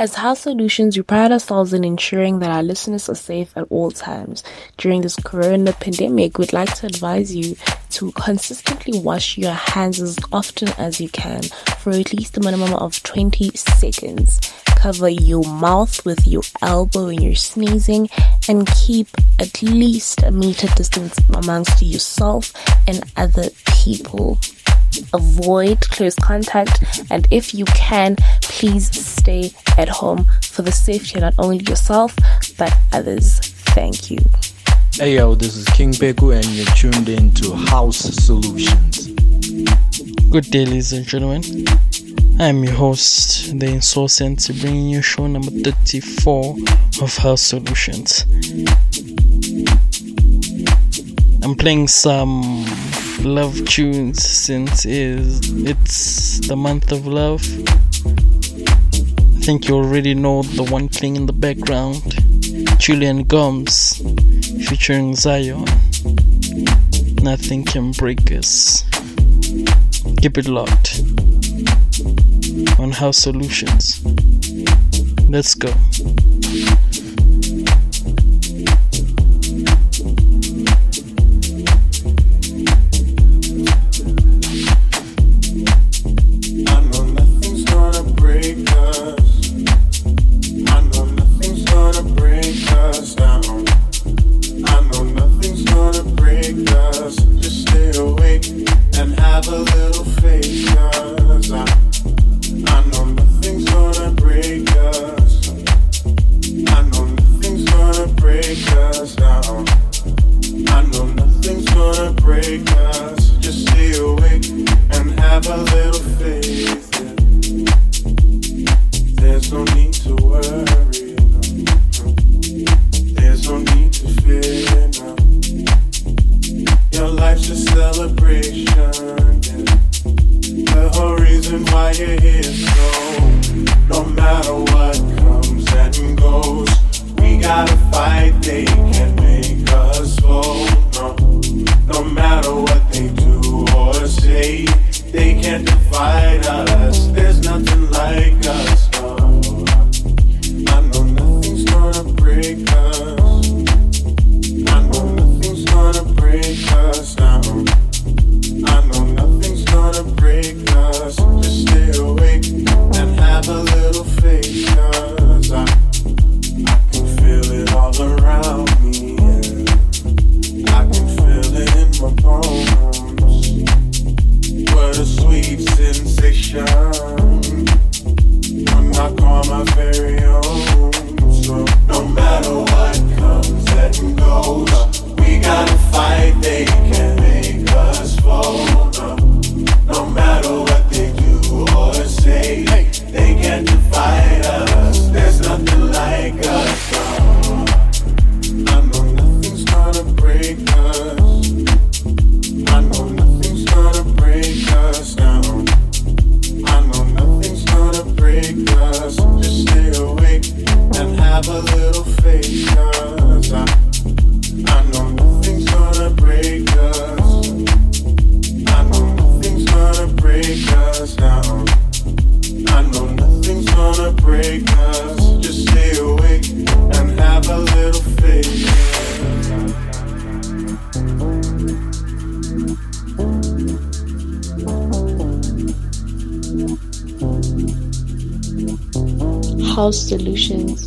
As House Solutions, we pride ourselves in ensuring that our listeners are safe at all times. During this corona pandemic, we'd like to advise you to consistently wash your hands as often as you can for at least a minimum of 20 seconds. Cover your mouth with your elbow when you're sneezing and keep at least a meter distance amongst yourself and other people. Avoid close contact, and if you can, please stay at home for the safety of not only yourself but others. Thank you. Hey yo, this is King Peku and you're tuned in to House Solutions. Good day, ladies and gentlemen. I'm your host, the Insource Center, bringing you show number 34 of House Solutions. I'm playing some love tunes since it's the month of love. I think you already know the one playing in the background, Julian Gomes featuring Zion. Nothing can break us. Keep it locked on House Solutions. Let's go. House Solutions.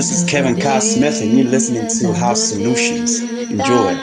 This is Kevin Carr Smith, and you're listening to House Solutions. Enjoy.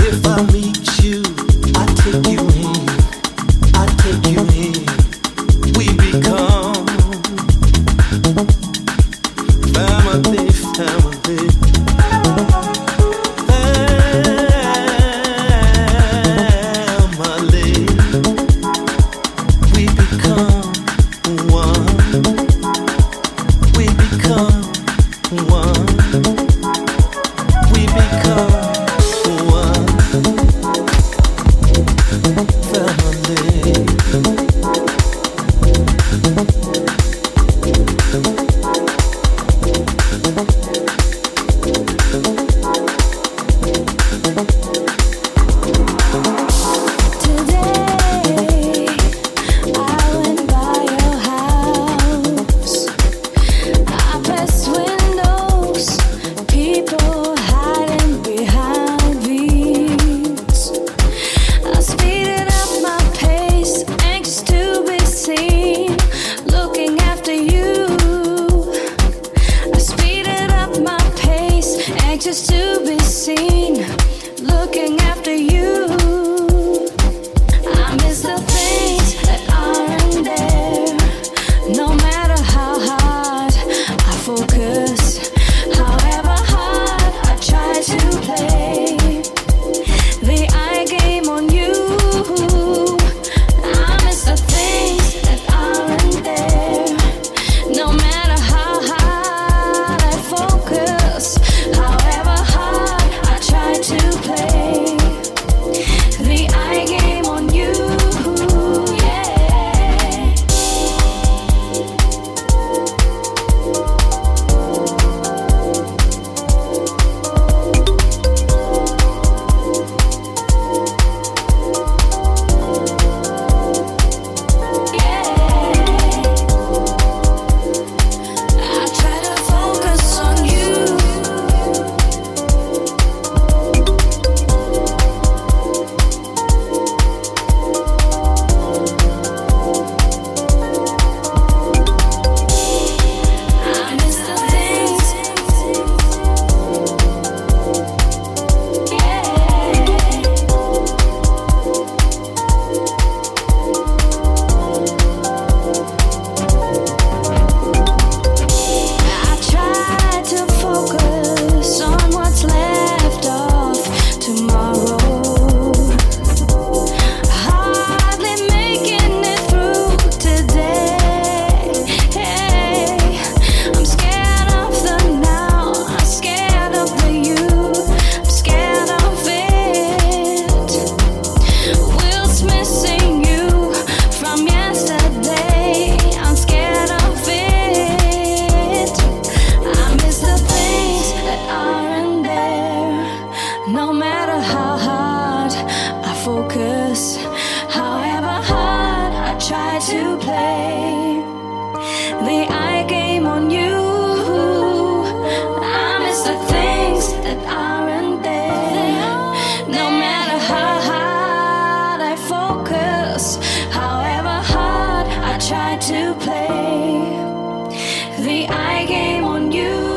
If I lost. However hard I tried to play the I game on you.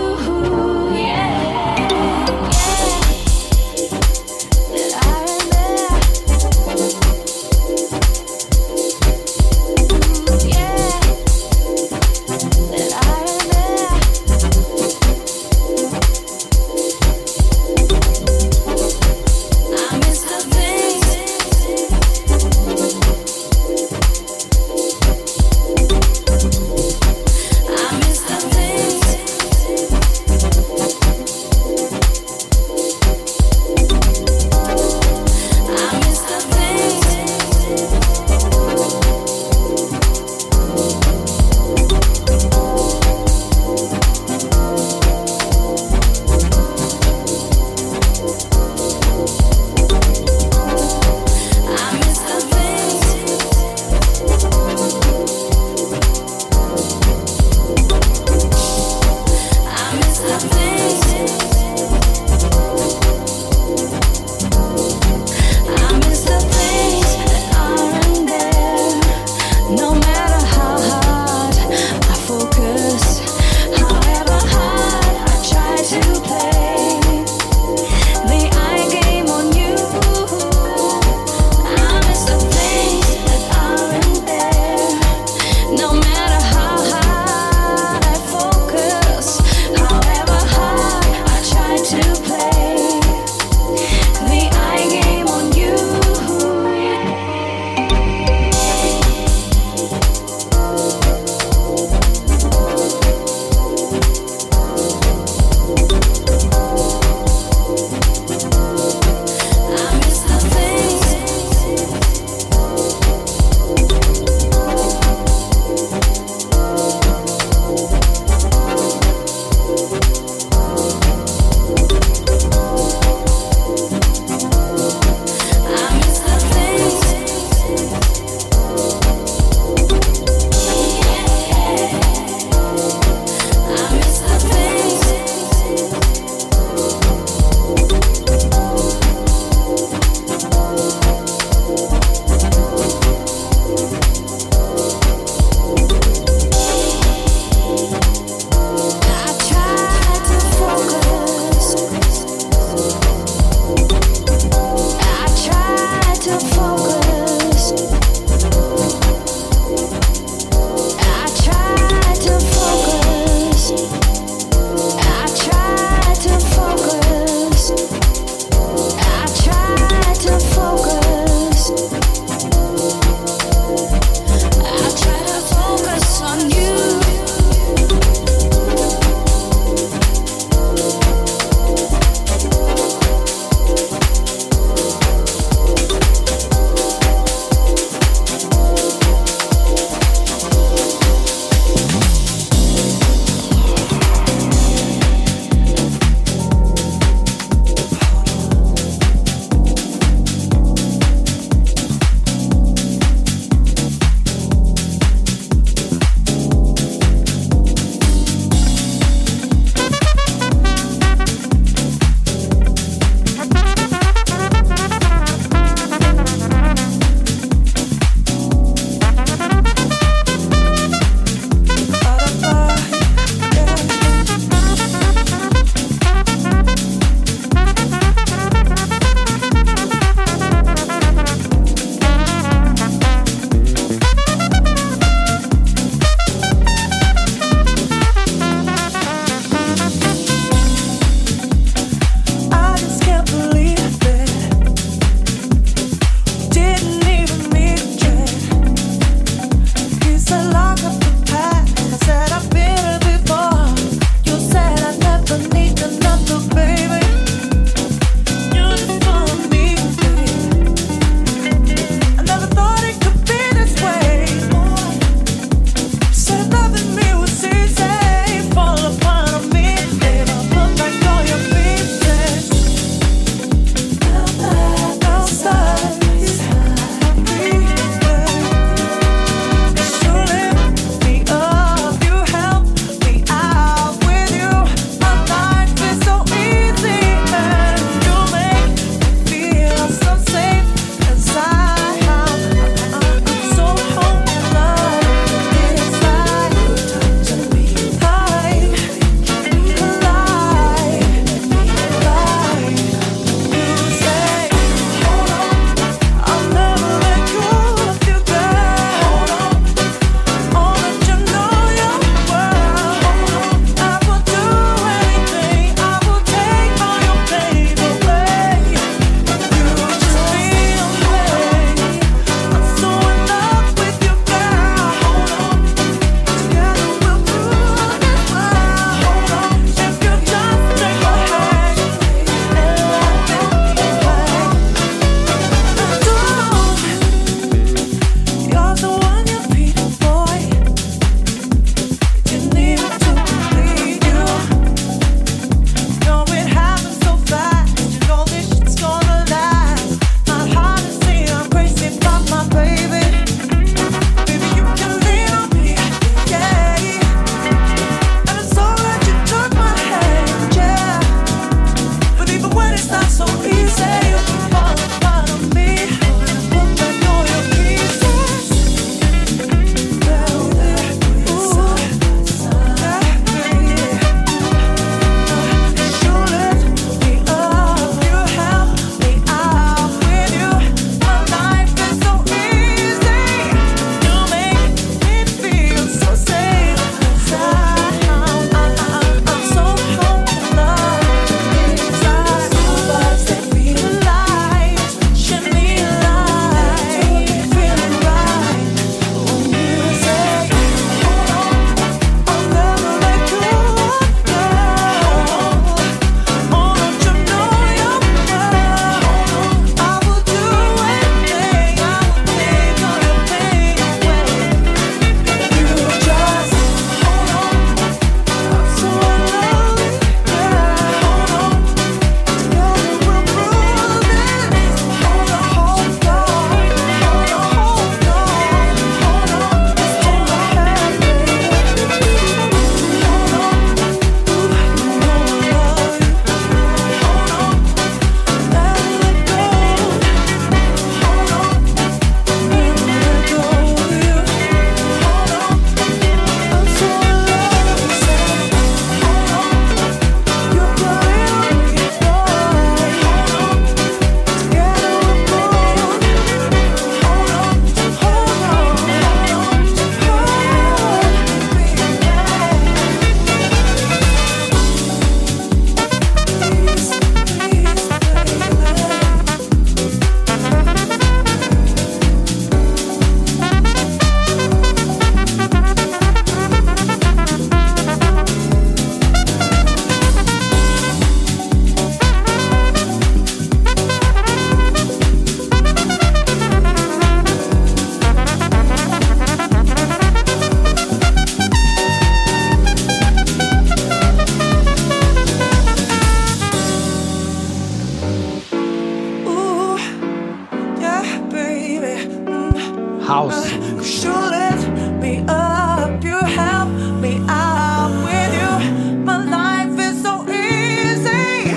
house. You lift me up, you help me out with you. My life is so easy.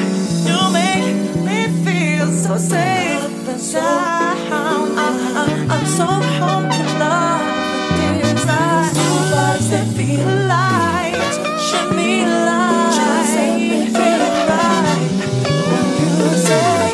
You make me feel so safe and sound. I'm so home to love and desire. Two lives that feel light, show me light. Just let me feel right. You say.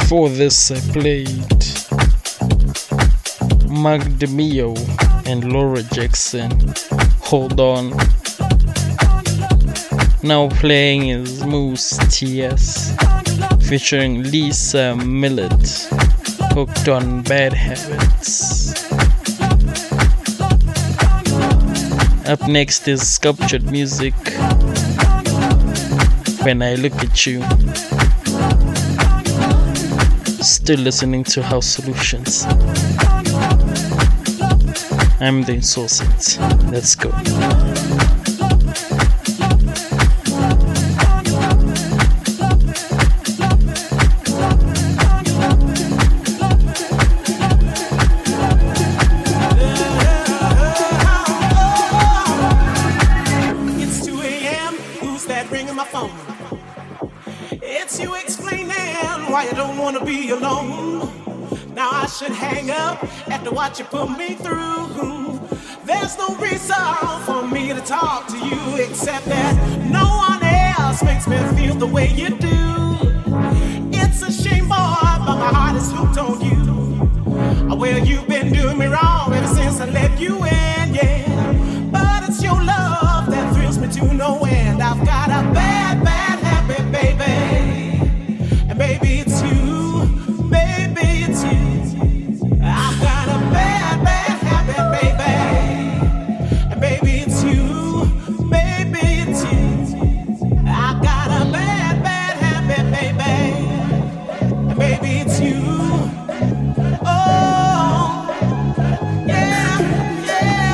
Before this, I played Magda Mio and Laura Jackson, Hold On. Now playing is Moose TS featuring Lisa Millett, Hooked on Bad Habits. Up next is Sculptured Music, When I Look at You. Still listening to House Solutions. I'm the Insource Center. Let's go. It's 2 a.m. Who's that ringing my phone? It's you explaining why you don't want to be alone. Now I should hang up after what you put me through. There's no reason for me to talk to you except that no one else makes me feel the way you do. It's a shame, boy, but my heart is hooked on you. Well, you've been doing me wrong ever since I let you in, yeah. But it's your love that thrills me to no end. I've got a bad, bad habit, baby. Baby, it's you. Baby, it's you. I've got a bad, bad habit, baby. Baby, it's you. Baby, it's you. I've got a bad, bad habit, baby. Baby, it's you. Oh, yeah, yeah.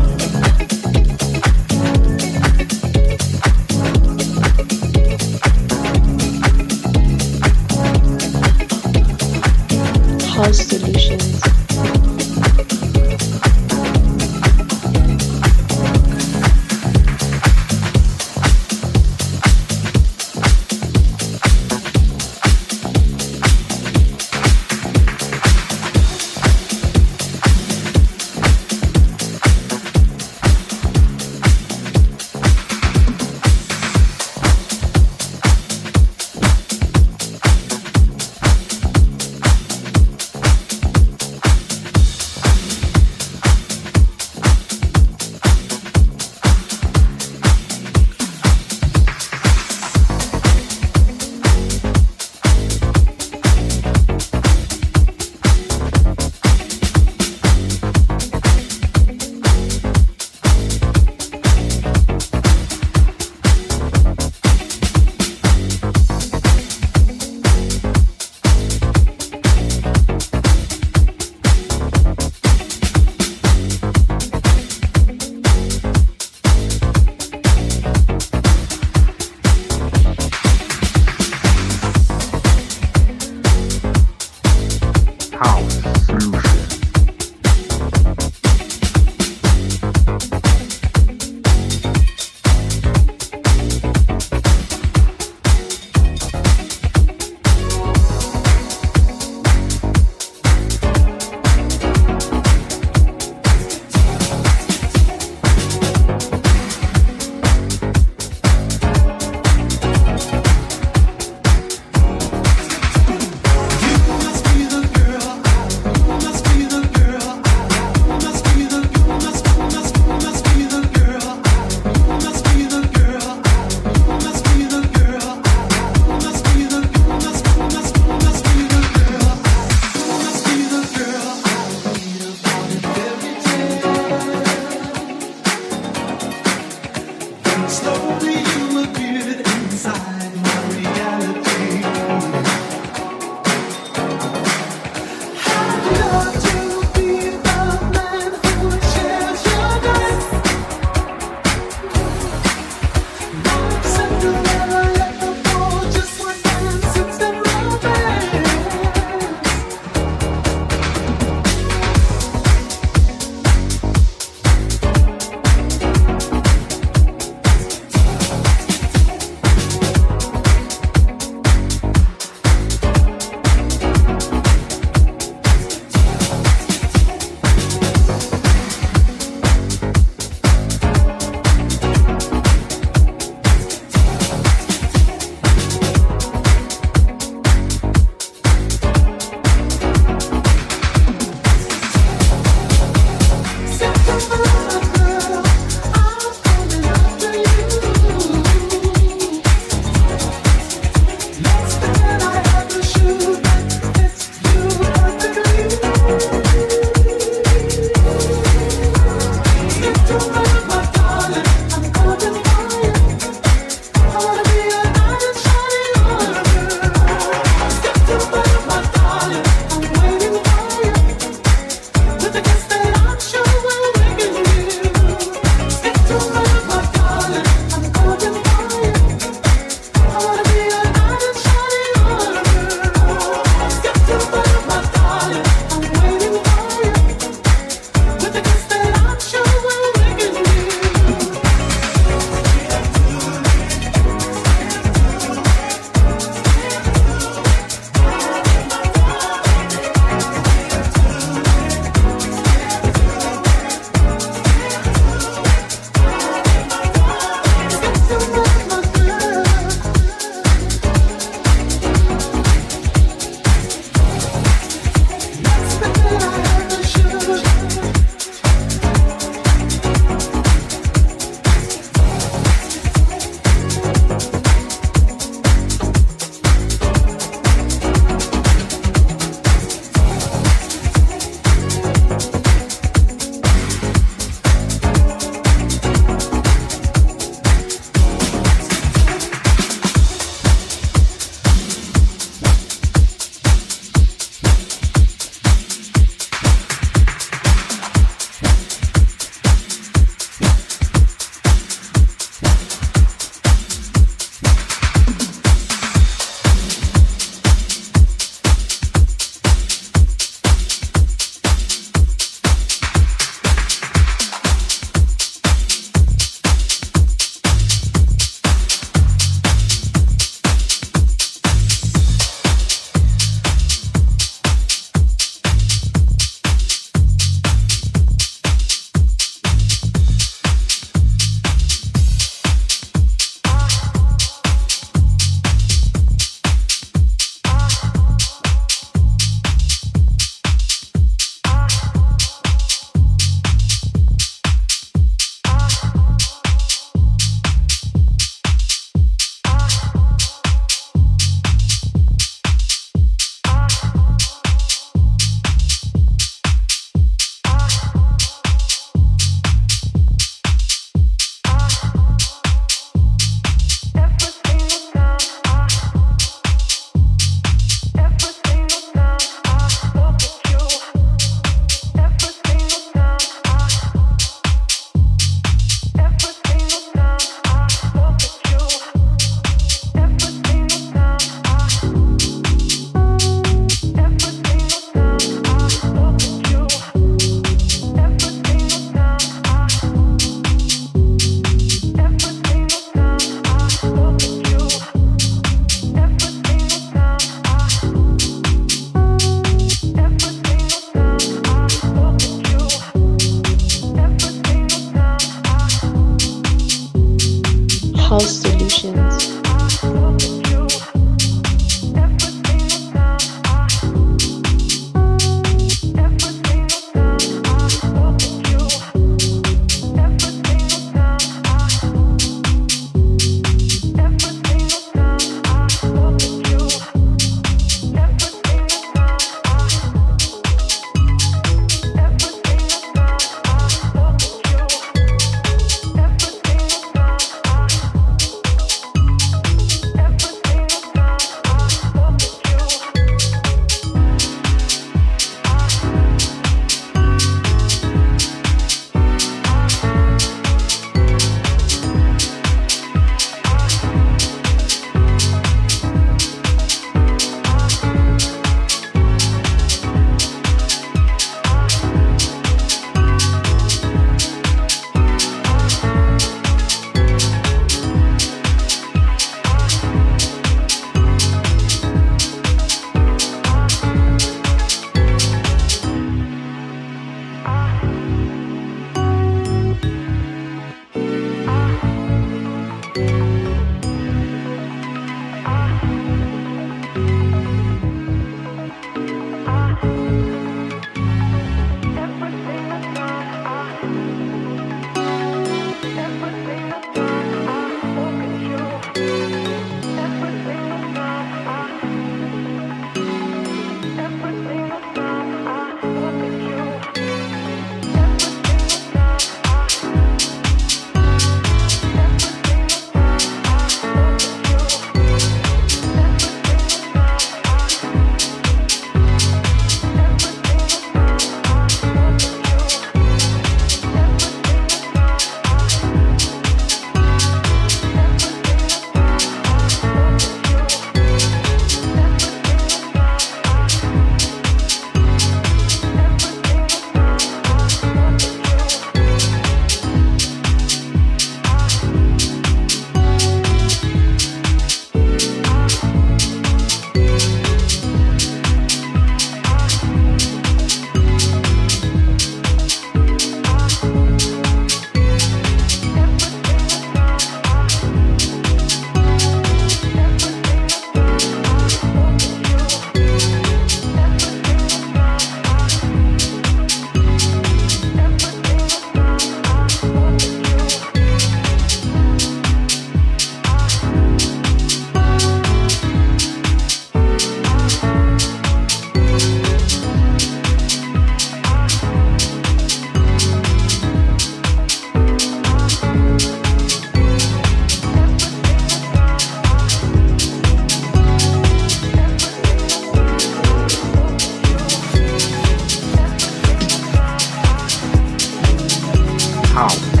house music.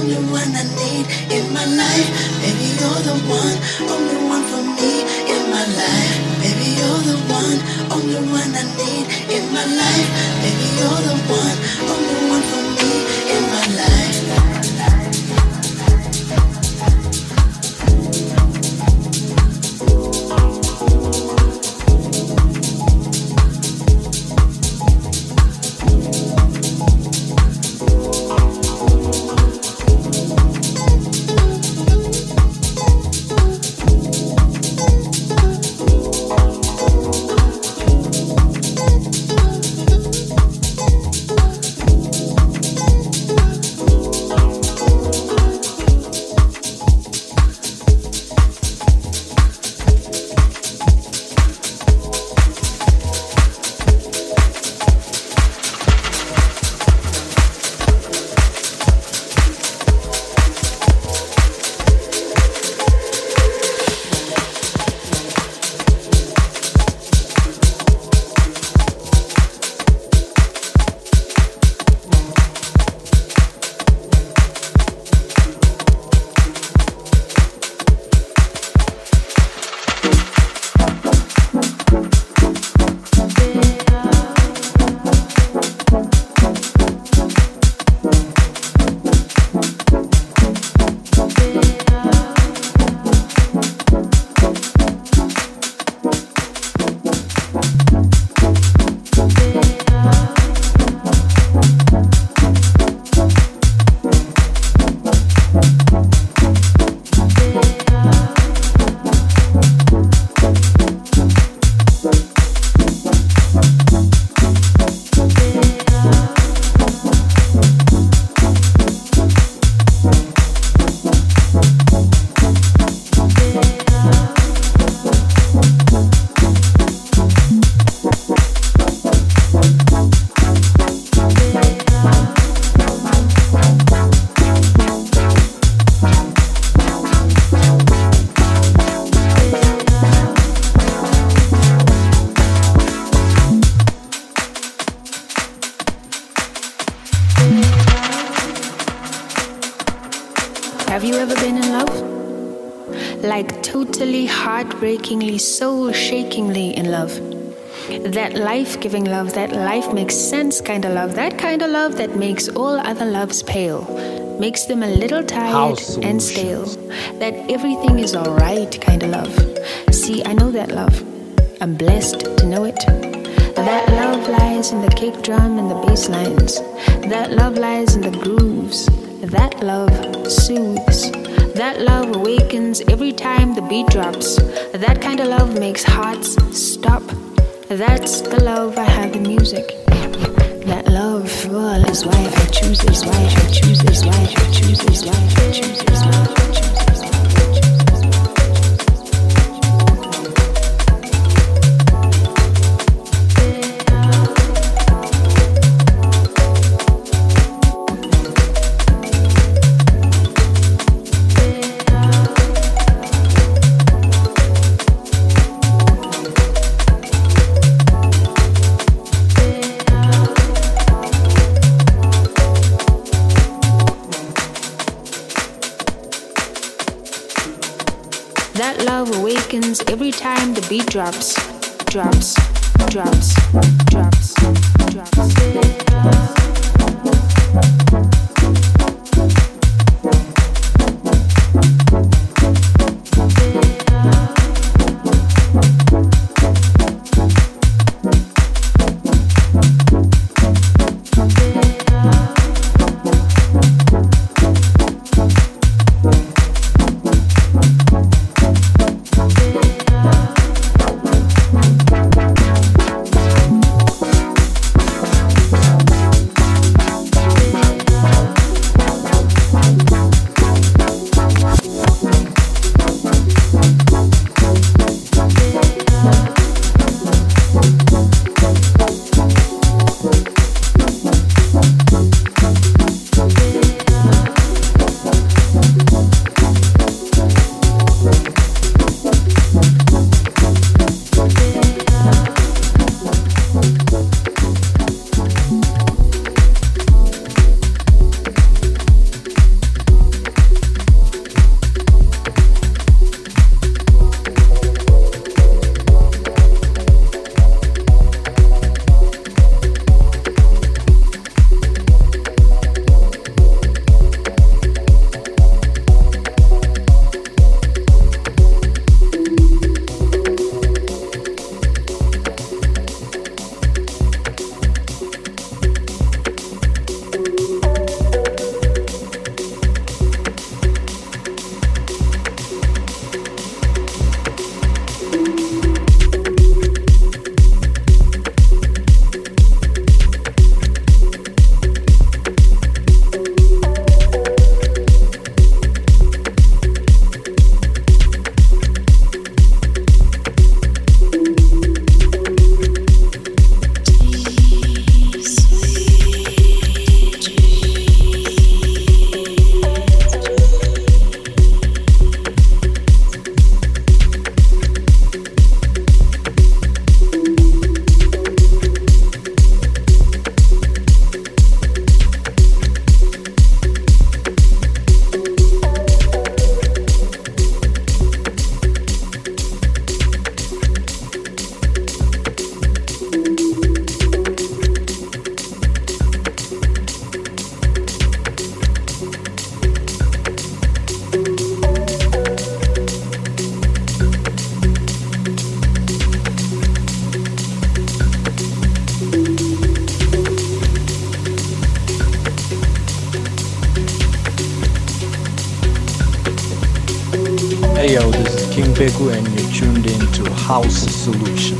Only one I need in Have you ever been in love? Like totally, heartbreakingly, soul-shakingly in love. That life-giving love, that life-makes-sense kind of love that makes all other loves pale, makes them a little tired and stale. That everything is alright kind of love. See, I know that love. I'm blessed to know it. That love lies in the kick drum and the bass lines. That love lies in the grooves. That love soothes. That love awakens every time the beat drops. That kind of love makes hearts stop. That's the love I have in music. That love is why I choose, is why I choose, is why I choose, is why I choose, is why I choose. Every time the beat drops, drops, drops, drops, drops. Hey yo, this is King Peku and you're tuned in to House Solutions.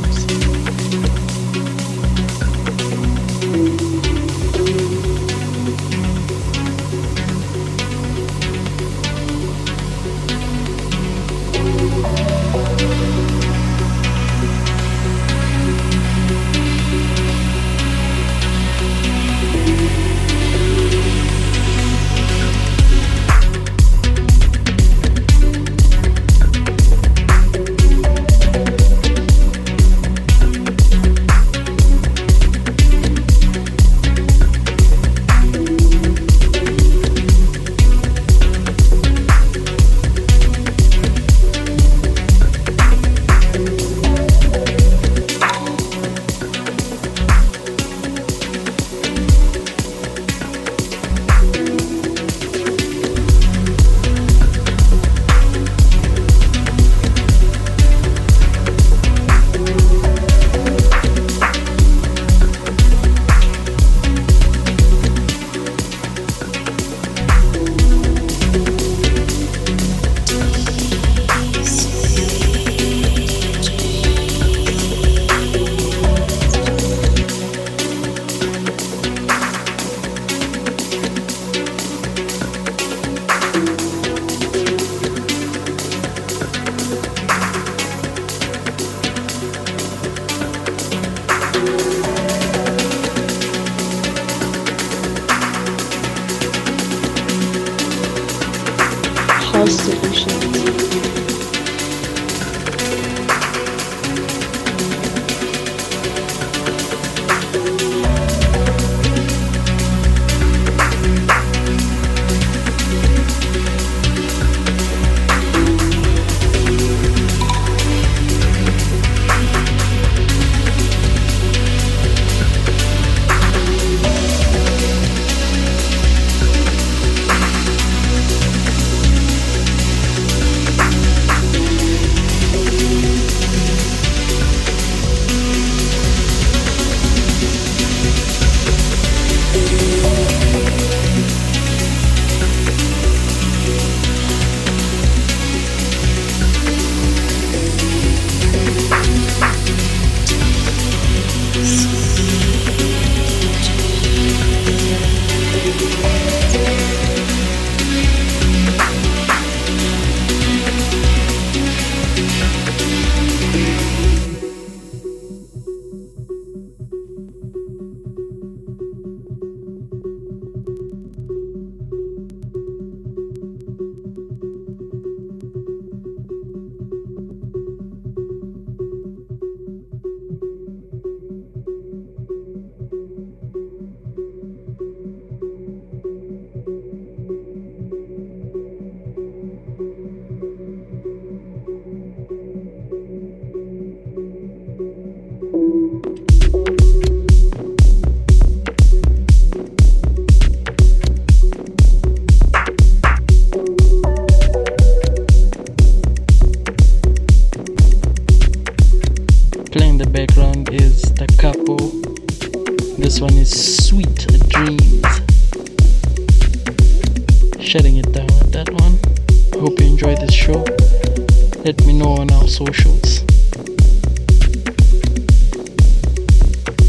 House Solutions.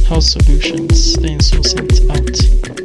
House Solutions, the Insource Center out.